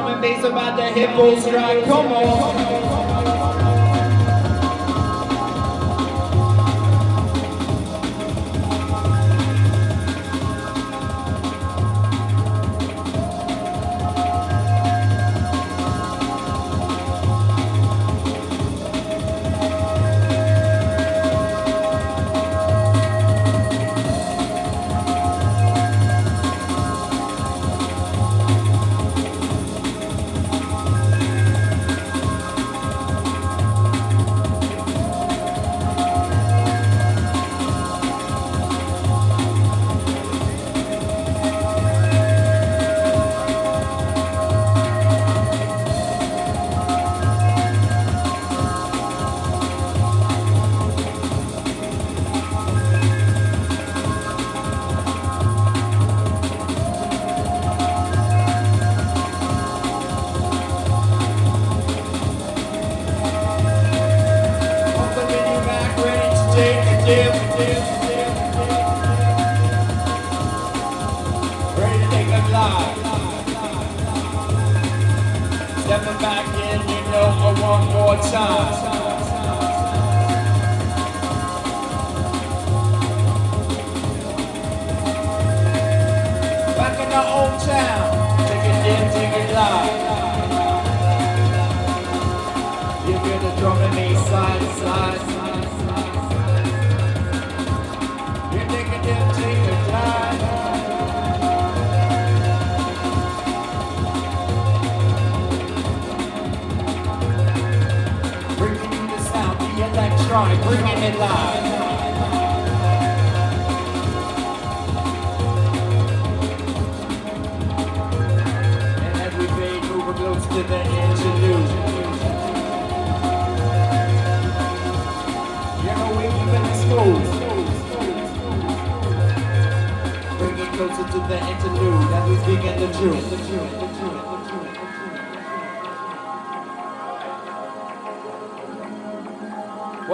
drum and bass about the hippo strike. Come on.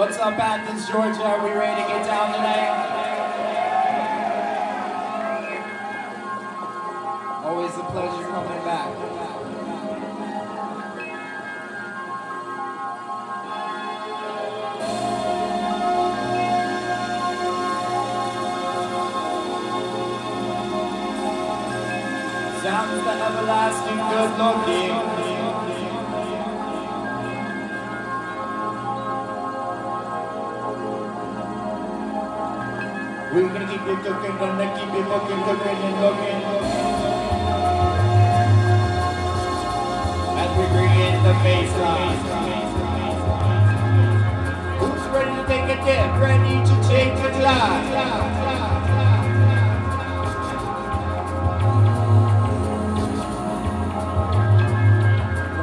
What's up, Athens, Georgia? Are we ready to get down tonight? Always a pleasure coming back. Sounds the everlasting good looking. We're gonna keep it cooking, gonna keep it looking, cooking and looking. As we bring in the baseline. Who's ready to take a dip? Ready to change the life?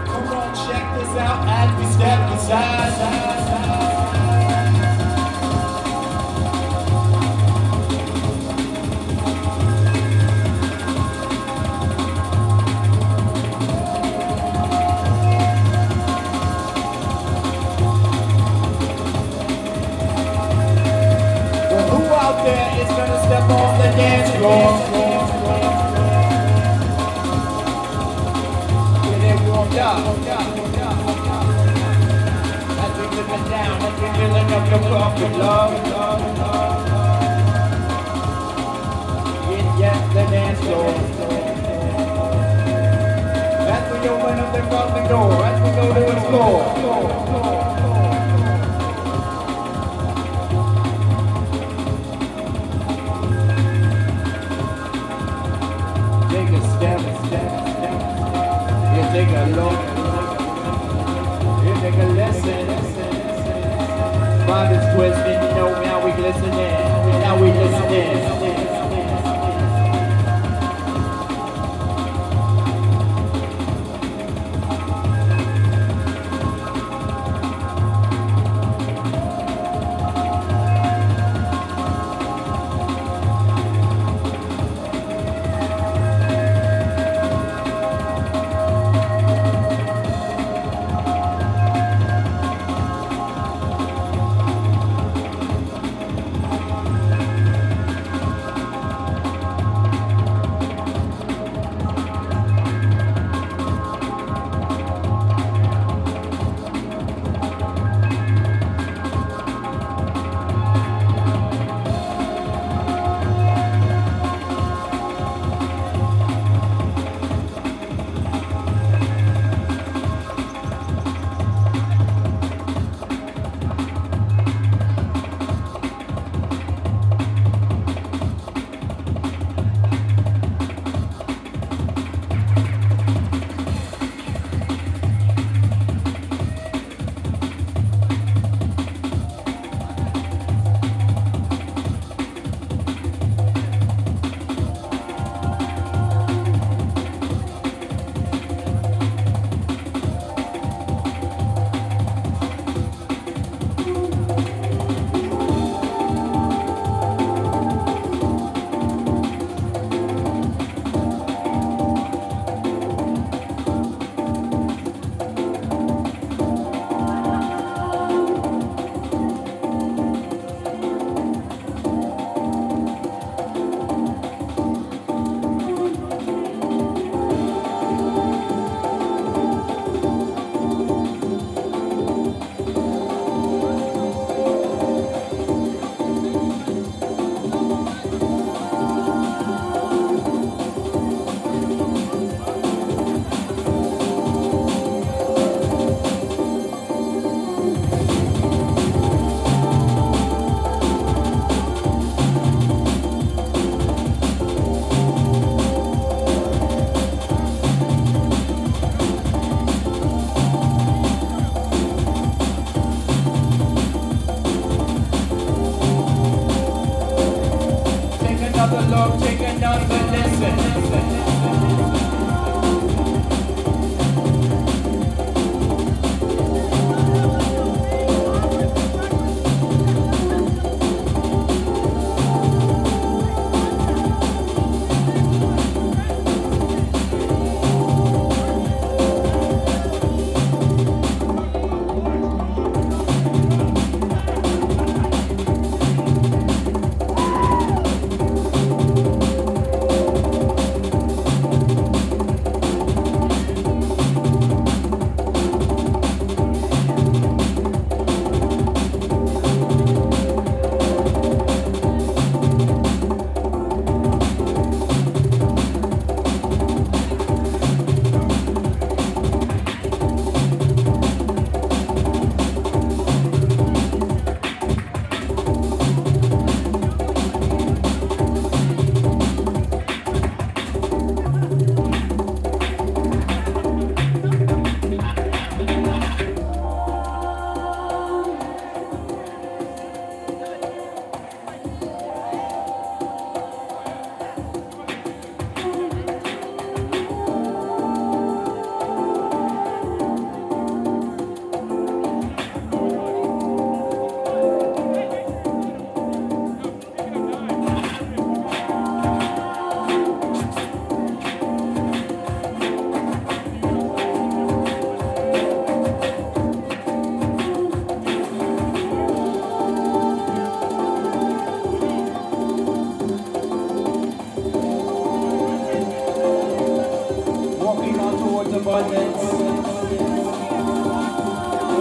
Come on, check this out as we step inside. Step on the dance floor. Get it warmed up. As we flip it down, as we filling up the pump with love. Yes, the dance floor. As we open up the front door, as we go to the floor. Take a look, you take a listen. Body's twisting, you know, now we glistening, now we listening.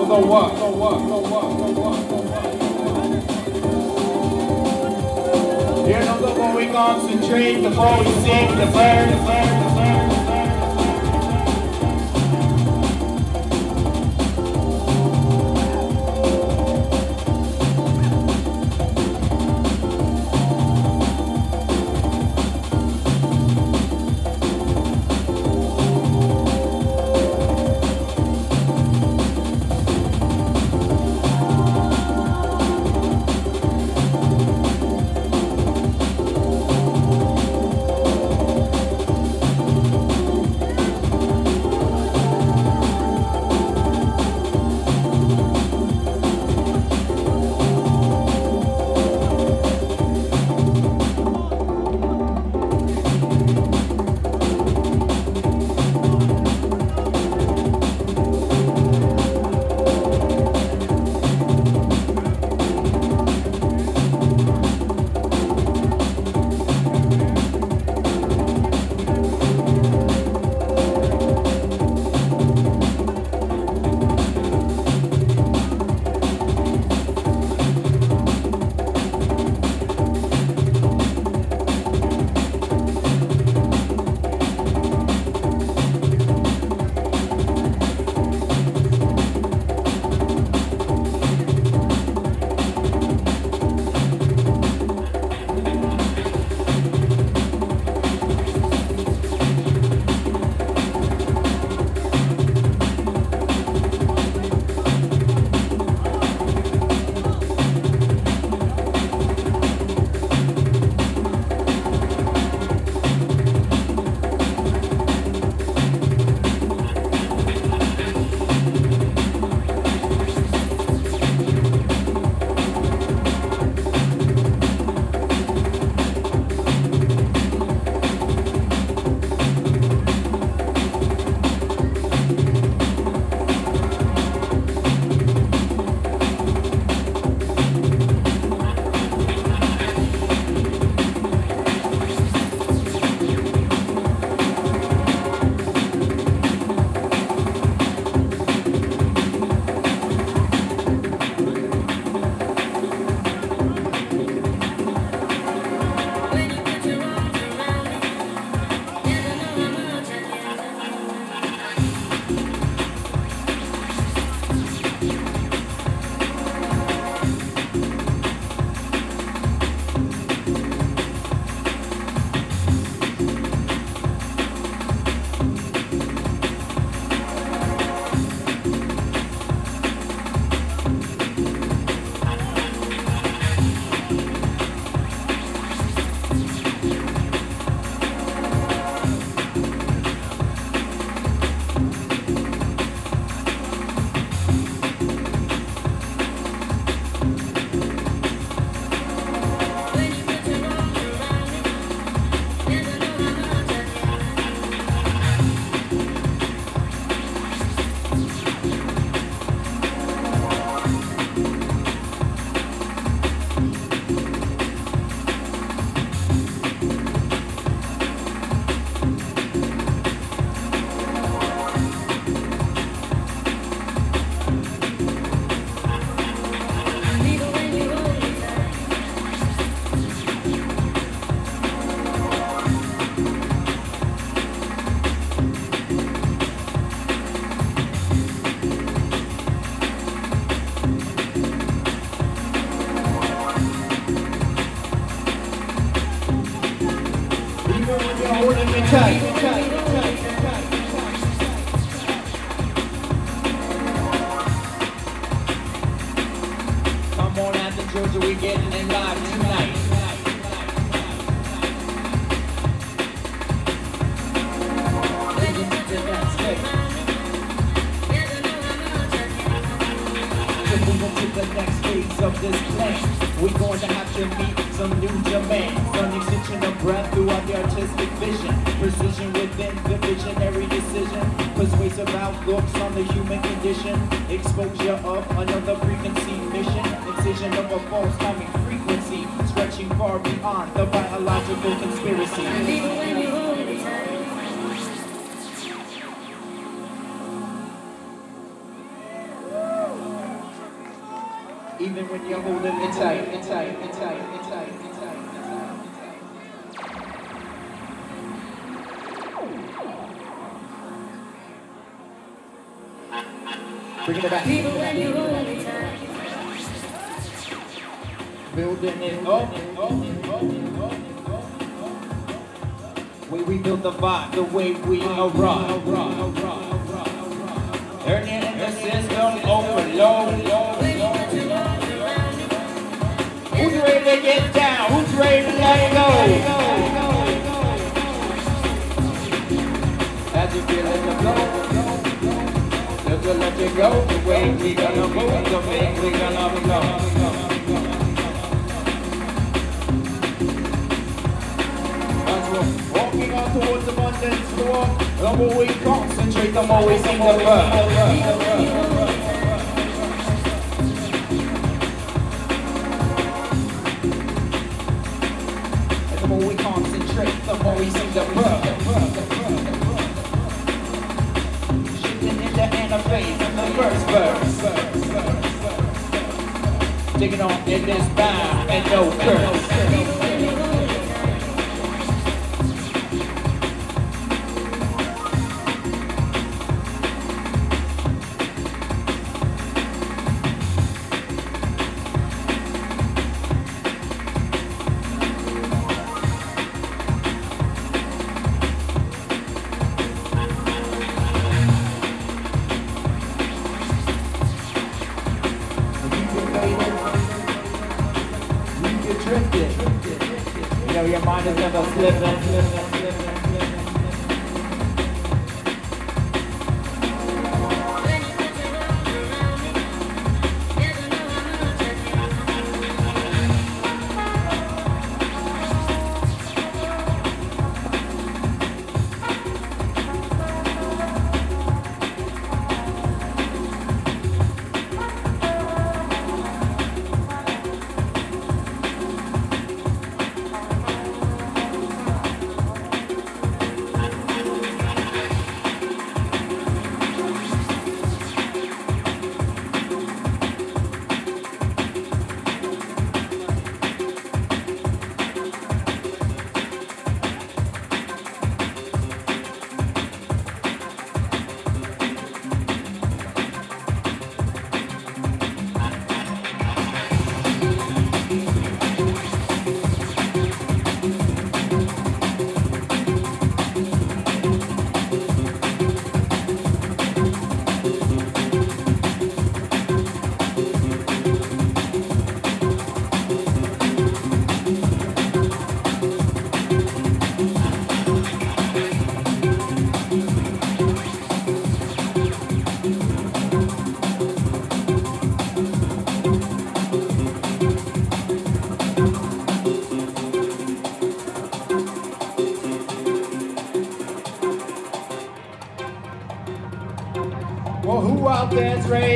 Here's the before we concentrate, before we sing, the bird. even when you hold them inside. Bringing it back. Even when you hold them inside. Building it up. The way we build the vibe, the way we arrive. Turn in the system, overload. Who's ready to get down? Who's ready to let it go? As you feel it, the flow. Just to let you go, the way we gonna move, the way we gonna flow. As we're walking on towards abundance, the more we concentrate, the more we see the world. The more we concentrate, the more we see the world. Shifting into another phase in the first verse. Digging on in this vibe and no ready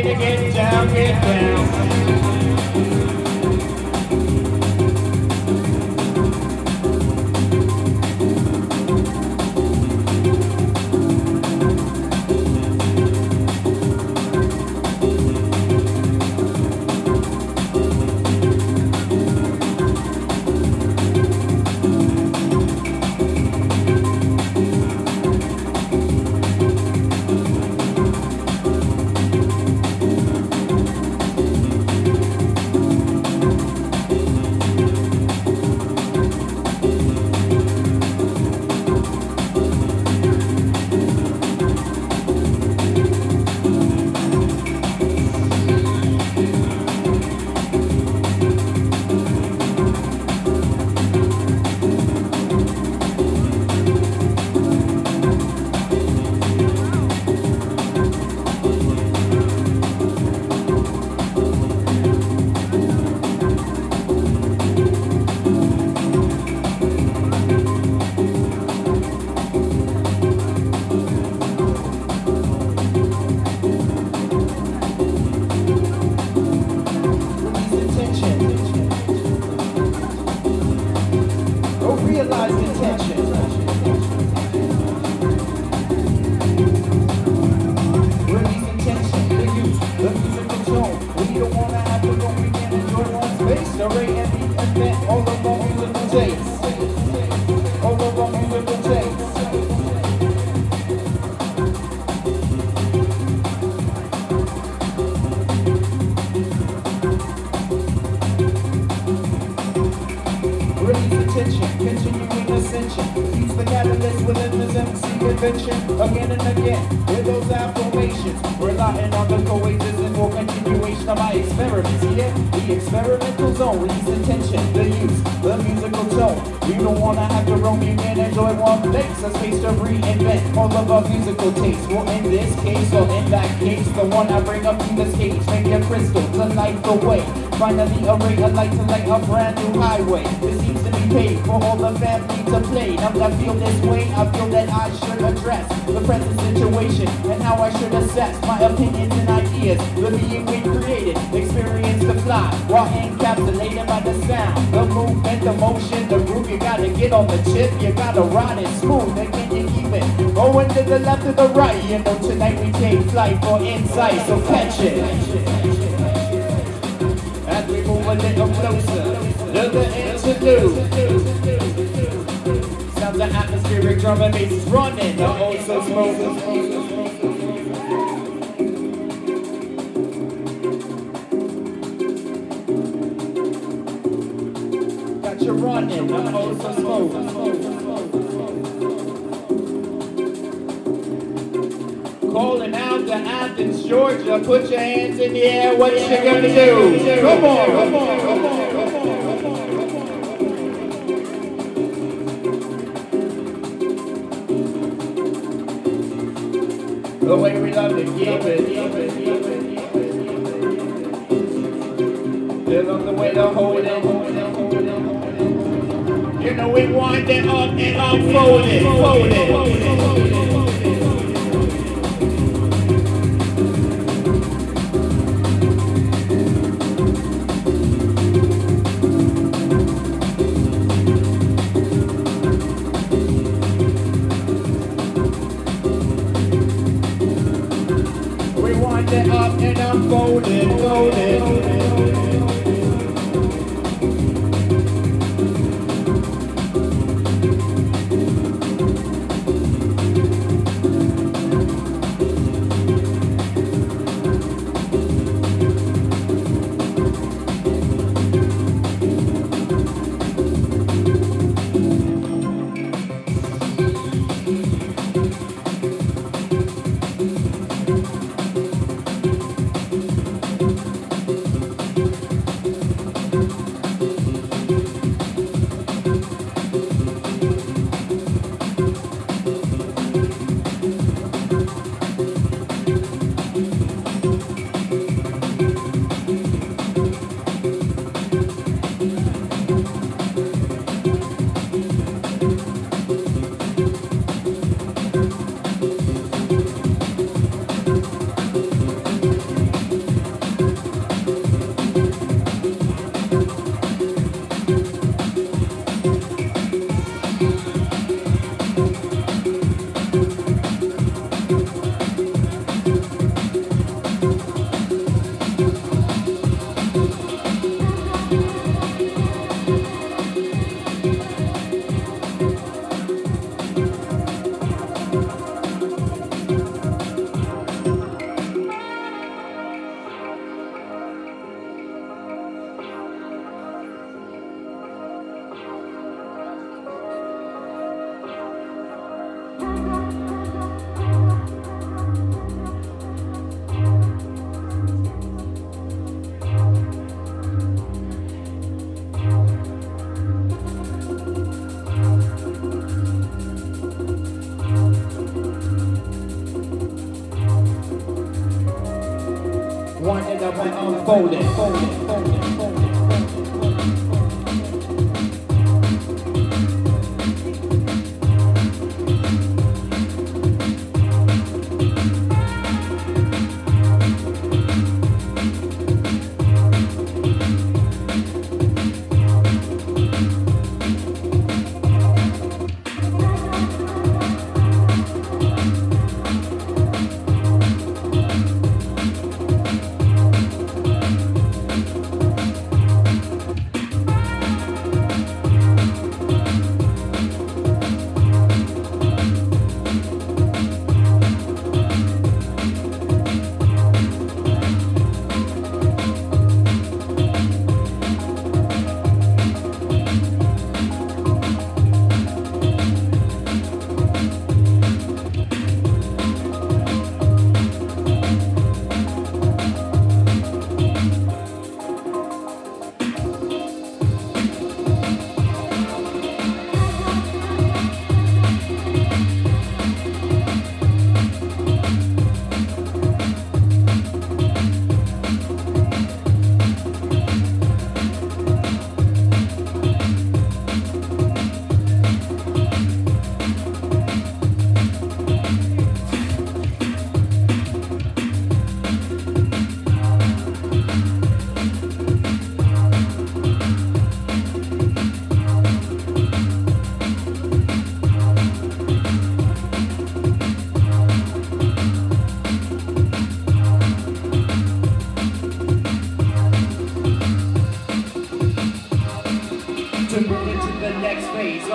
to get down, get down. conviction again and again with those affirmations, relying on the coexistence for continuation of my experiments. Here, the experimental zone needs attention, the use, the musical tone. You don't wanna have to roam, you can enjoy one place, a space to reinvent all of our musical taste. Well, in this case, or in that case, the one I bring up to the stage, make a crystal to light the way. Finally, a ray of light to light a brand new highway. It seems to be paid for all the family to play. Now that I feel this way, I feel that I should address the present situation and how I should assess my opinions and ideas. The being we created, experience to fly, while encapsulated by the sound, the movement, the motion, the groove. You gotta get on the chip, you gotta ride it smooth, and can you keep it going to the left or the right? You know tonight we take flight for insight, so catch it. We move a little closer to the interlude. Sounds of atmospheric drum and bass is running, the old so smooth. Got you running, the old so smooth. Calling out to Athens, Georgia, put your hands in the air, what you gonna do? Come on, come on, come on, come on, come on, come on. The way we love to give it. They love the way to hold it. You know we want that up and unfold it, fold it.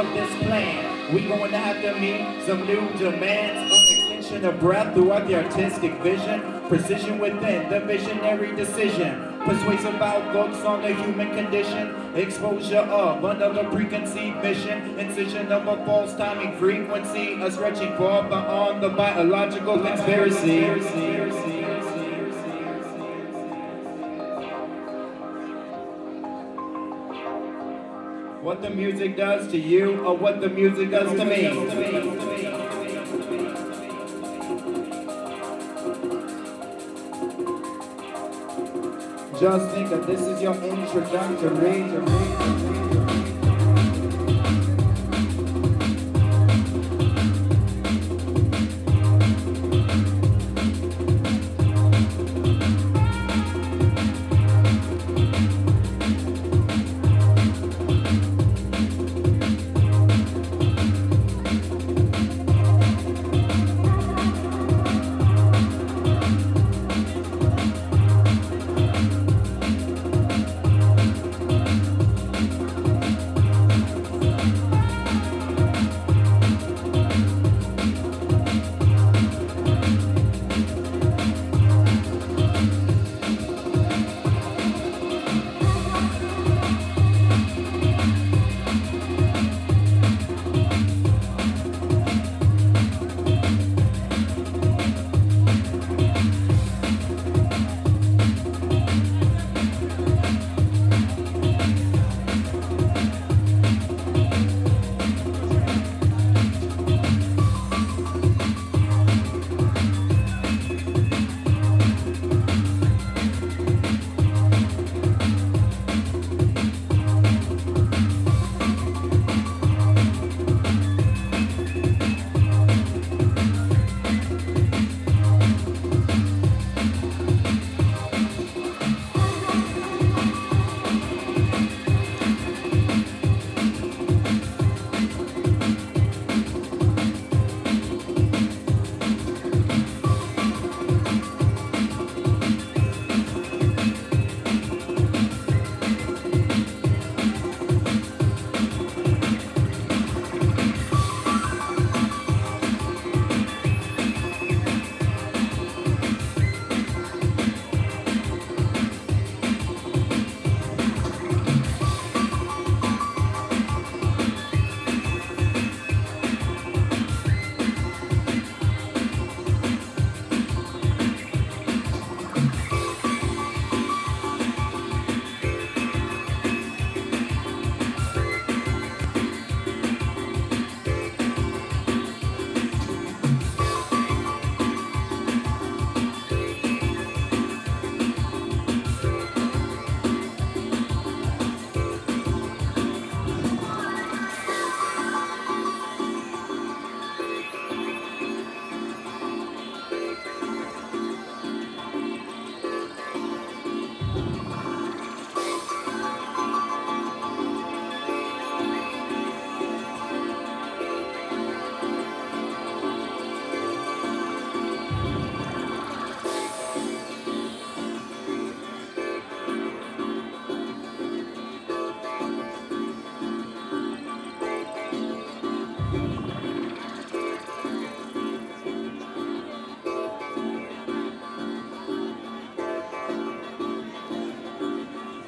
of this plan. We're going to have to meet some new demands on extension of breath throughout the artistic vision. Precision within the visionary decision. Persuasive outlooks on the human condition. Exposure of another preconceived mission. Incision of a false timing frequency. A stretching far beyond the biological conspiracy. What the music does to you, or what the music does to me. Just think that this is your introductory.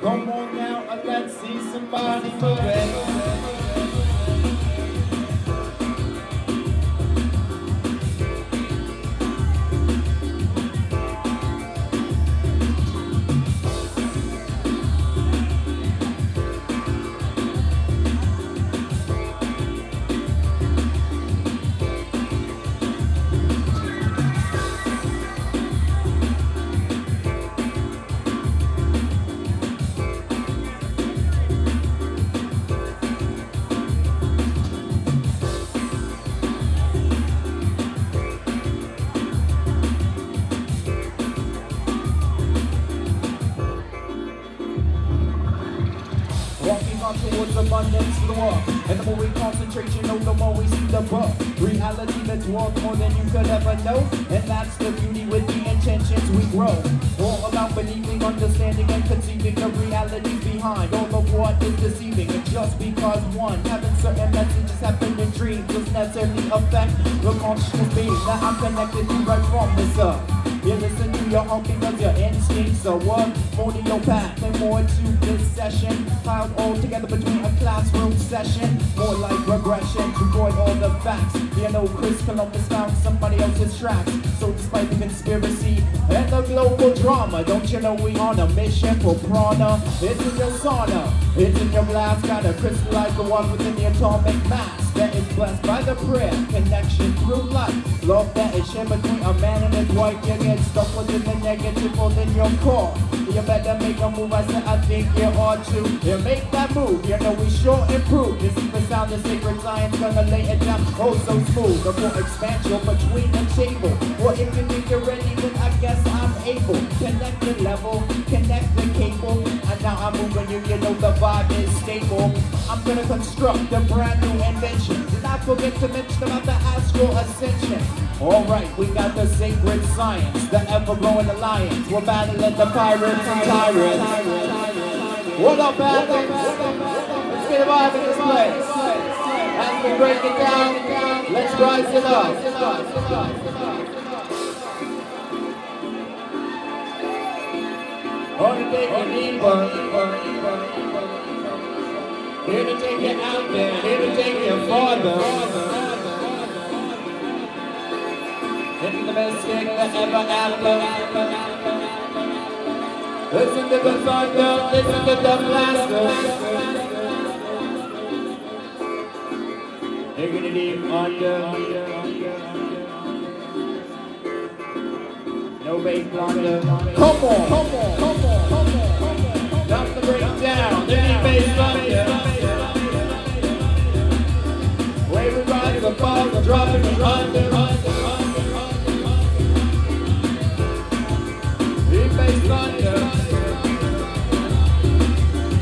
Come on now, and let's see somebody for it. And the more we concentrate, you know, the more we see the book. Reality that's worth more than you could ever know. And that's the beauty with the intentions we grow. All about believing, understanding, and conceiving the realities behind all of what is deceiving. And just because one having certain messages has any effect. Remarkable being that I'm connected to right from the sun. You listen to your own because your instincts are what? Molding your path and more to this session. Piled all together between a classroom session. More like regression to avoid all the facts. You know Chris Columbus found somebody else's tracks. So despite the conspiracy and the global drama, don't you know we on a mission for prana? It's in your sauna, it's in your blast. Gotta crystallize the one within the atomic mass that is blessed by the prayer connection through life. Love that is shared between a man and his wife. You get stuck within the negative within your core. You better make a move, I said I think you ought to. You make that move, you know we sure improve. This is the sound of sacred science, gonna lay it down oh so smooth. The more expansion between the table. Or if you think you're ready, then I guess I'm able. Connect the level, connect the cable. And now I'm moving you, you know the vibe is stable. I'm gonna construct a brand new invention. Did I forget to mention about the astral ascension? Alright, we got the sacred science, the ever-growing alliance. We're battling the pirates and tyrants. What up, Athens? Let's get a vibe in this place. As we break it down, let's rise it up. Only take it deeper. Here to take you out there, here to take you farther. It's the best thing that ever happened. Listen to the thunder, listen to the blaster. They're gonna leave under. No base blunder. Come on. Stop the breakdown, they need base blunder. Wave and rise above, dropping and under.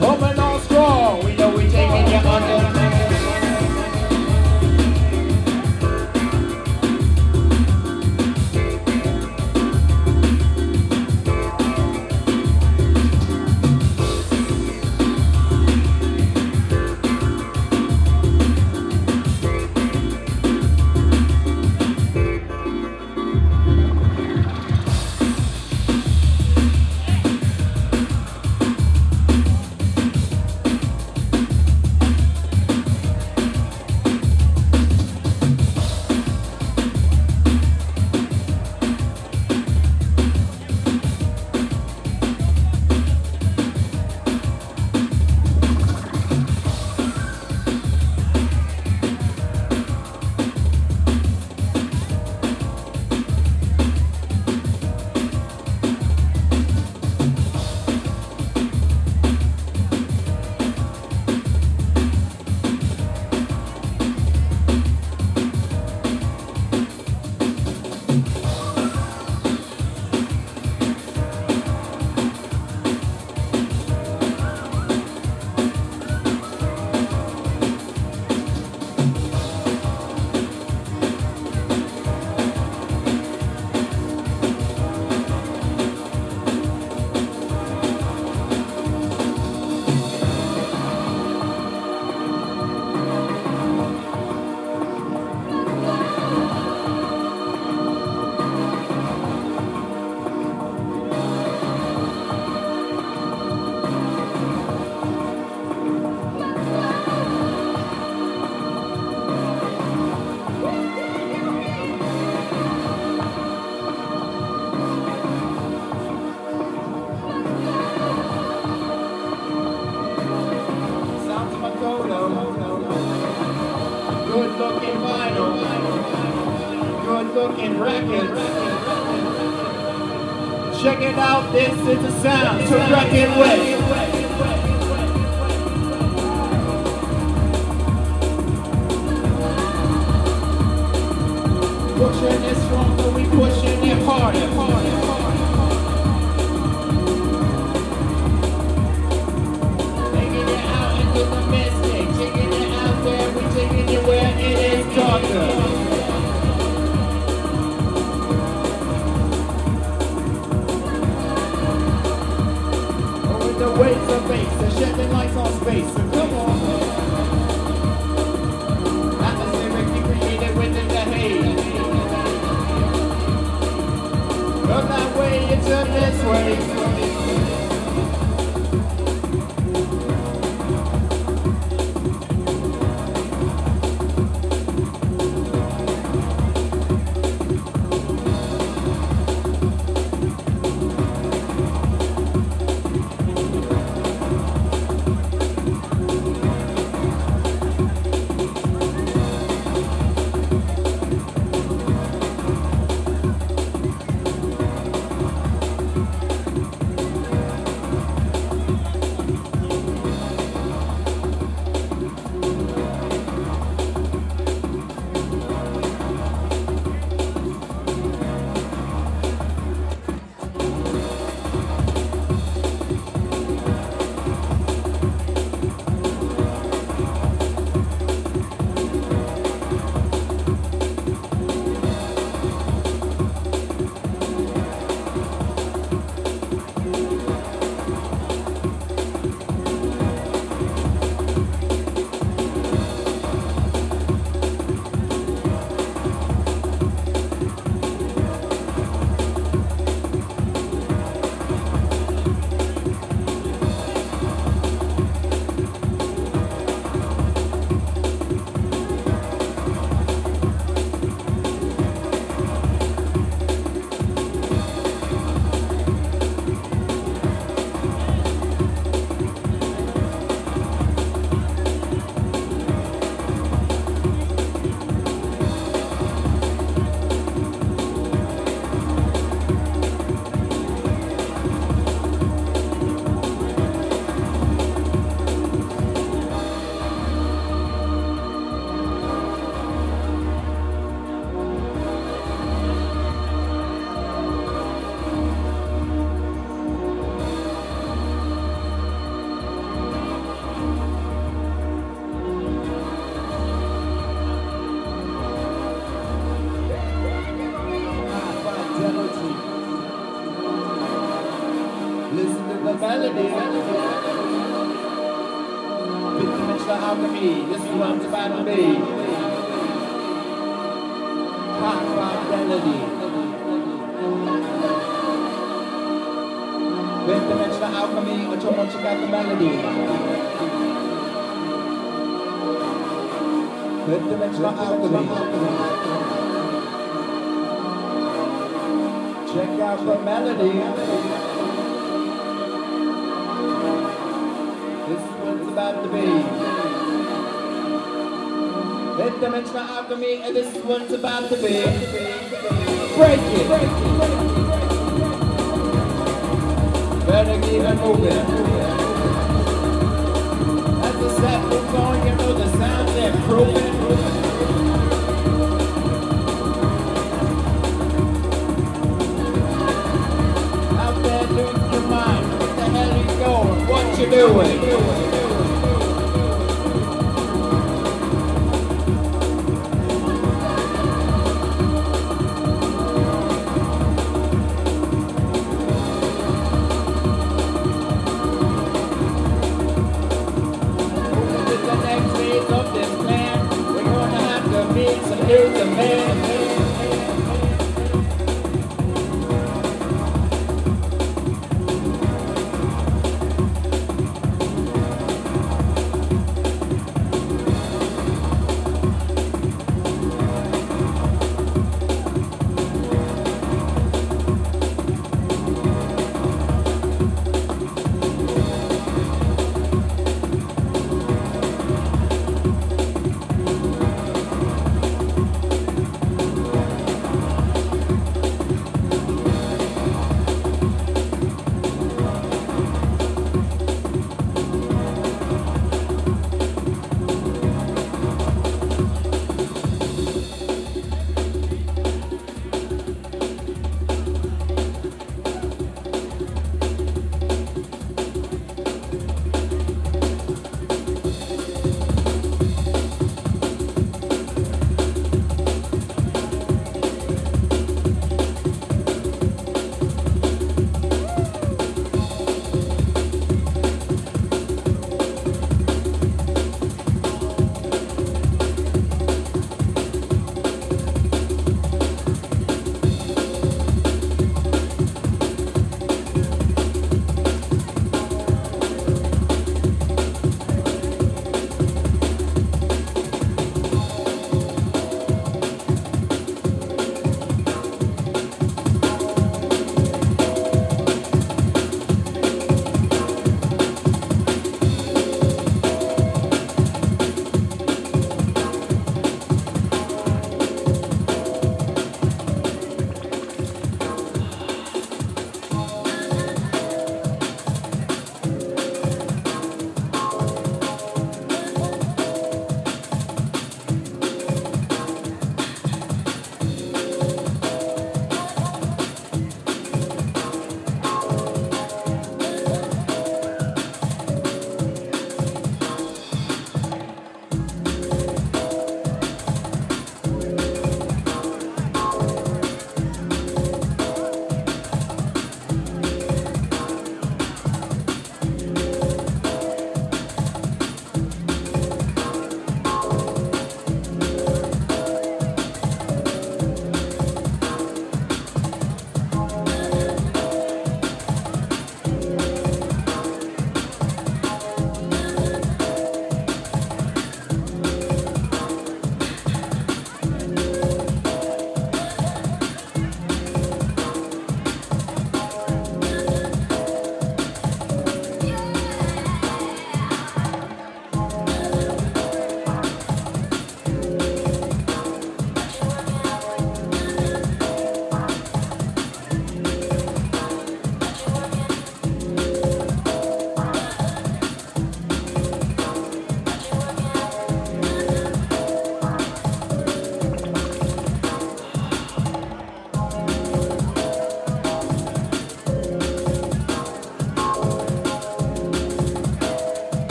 Open all strong, we know we taking you under. Check it out, this is the sound to reckon with. Pushing it stronger, we pushing it harder. Taking it out into the mystic, taking it out there, we taking it where it is darker. Waves of bass, they're shedding lights on space, so come on. Atmospherically created. goodness waiting for me. And this is what it's about to be. Break it. Better keep it moving. As the set moves on, you know the sound's improving. Out there losing your mind. What the hell are you going? What you doing?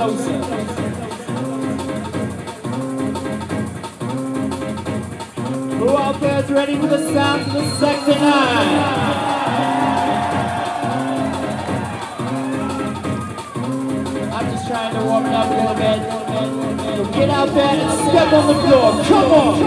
closer. Who out there is ready for the sounds of the Sector 9? Trying to warm it up a little bit, So get out there and step on the floor. Come on!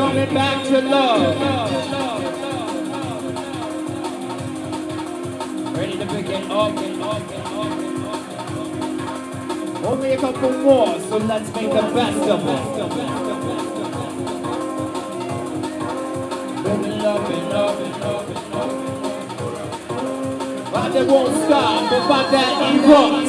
Coming back to love. Ready to begin off. Only a couple more, so let's make the best of it. Building up and up and up and up. But they won't stop, but by that erupts.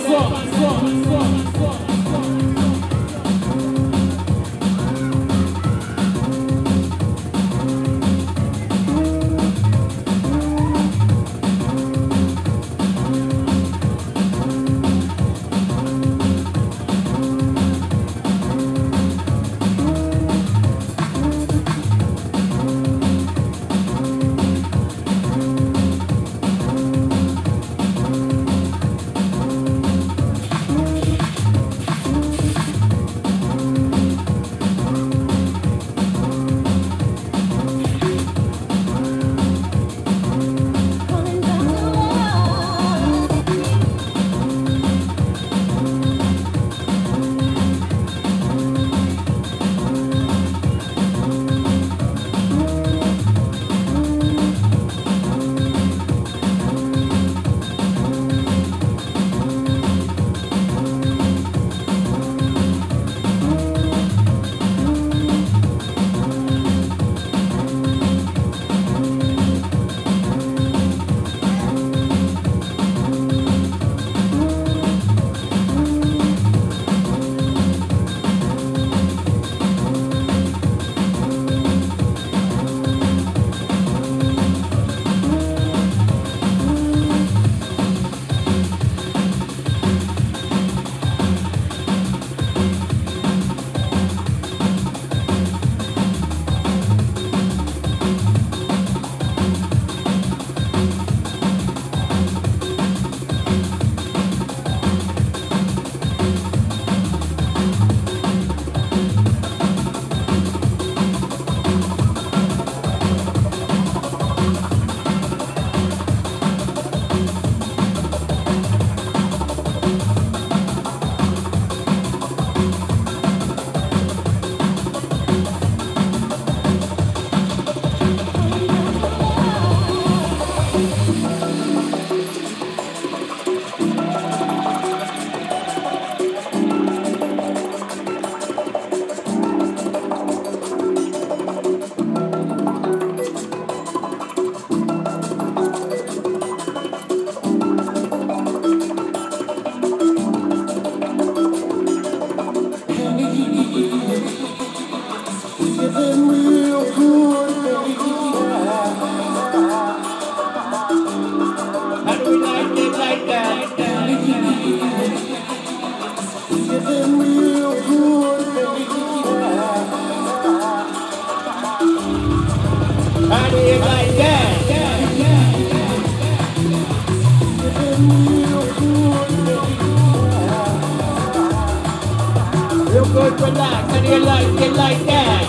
Feel good, relax, and your life get like that.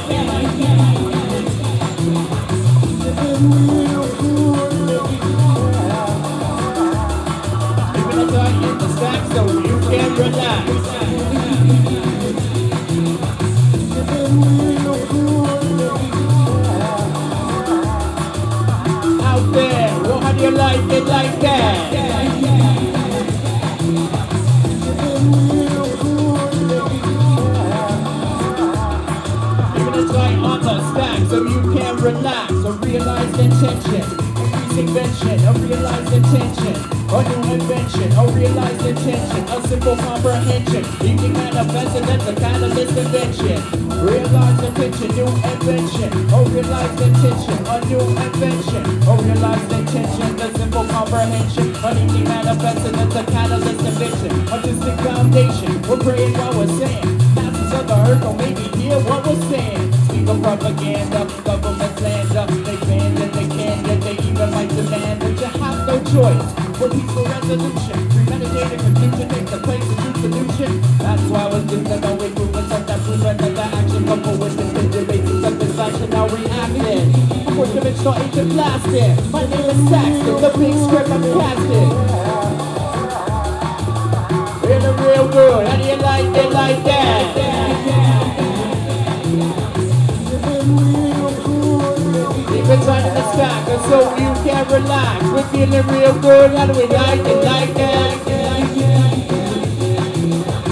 Even though I hit the sack, so you can relax. Out there, we'll have your life get like that. So you can relax or realize intention. Increase invention or realize intention. Or new invention or realize intention. A simple comprehension. You can manifest it as a catalyst invention. Realize intention, new invention. Or realize intention. A new invention. Or realize intention. A simple comprehension. Or you can manifest it as a catalyst invention. Artistic foundation. We're praying while we're saying. Masses of the earth don't maybe hear what we're saying. The propaganda, government slander, they ban and they can, and they even might demand that you have no choice. For peaceful resolution, premeditated confusion takes the place of true solution. That's why we're doing the no improvements of that movement and the action coupled with the debates of this action now reacting. I'm working with short ancient plastic. My name is Saxton, the big script I'm casting. In the real world, how do you like it like that? We're trying to stack so you can relax. We're feeling real good. How do we like it? Like that?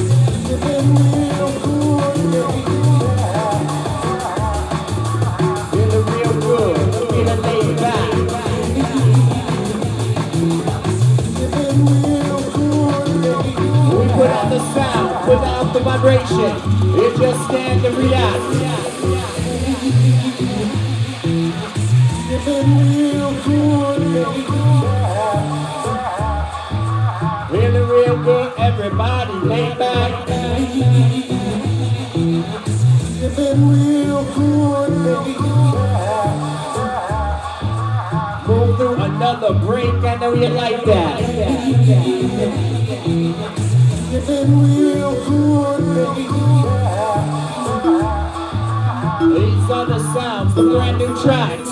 Feeling real good. Feeling laid back. We put out the sound, put out the vibration. It just stand and react. Really real good, everybody lay back. Go through another break, I know you like that. These are the sounds, the brand new tracks.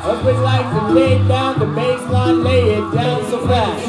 Up in life to lay down the baseline, lay it down so fast.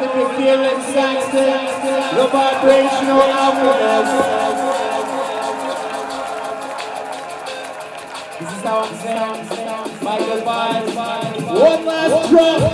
Saxton, the fearless Saxton, the vibrational alchemist. This is how I'm sound, Michael Vines. One last drum.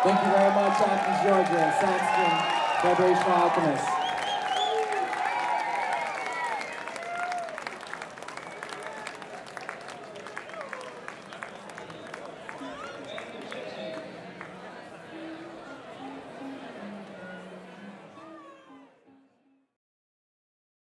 Thank you very much, Athens, Georgia, Saxton, vibrational alchemist.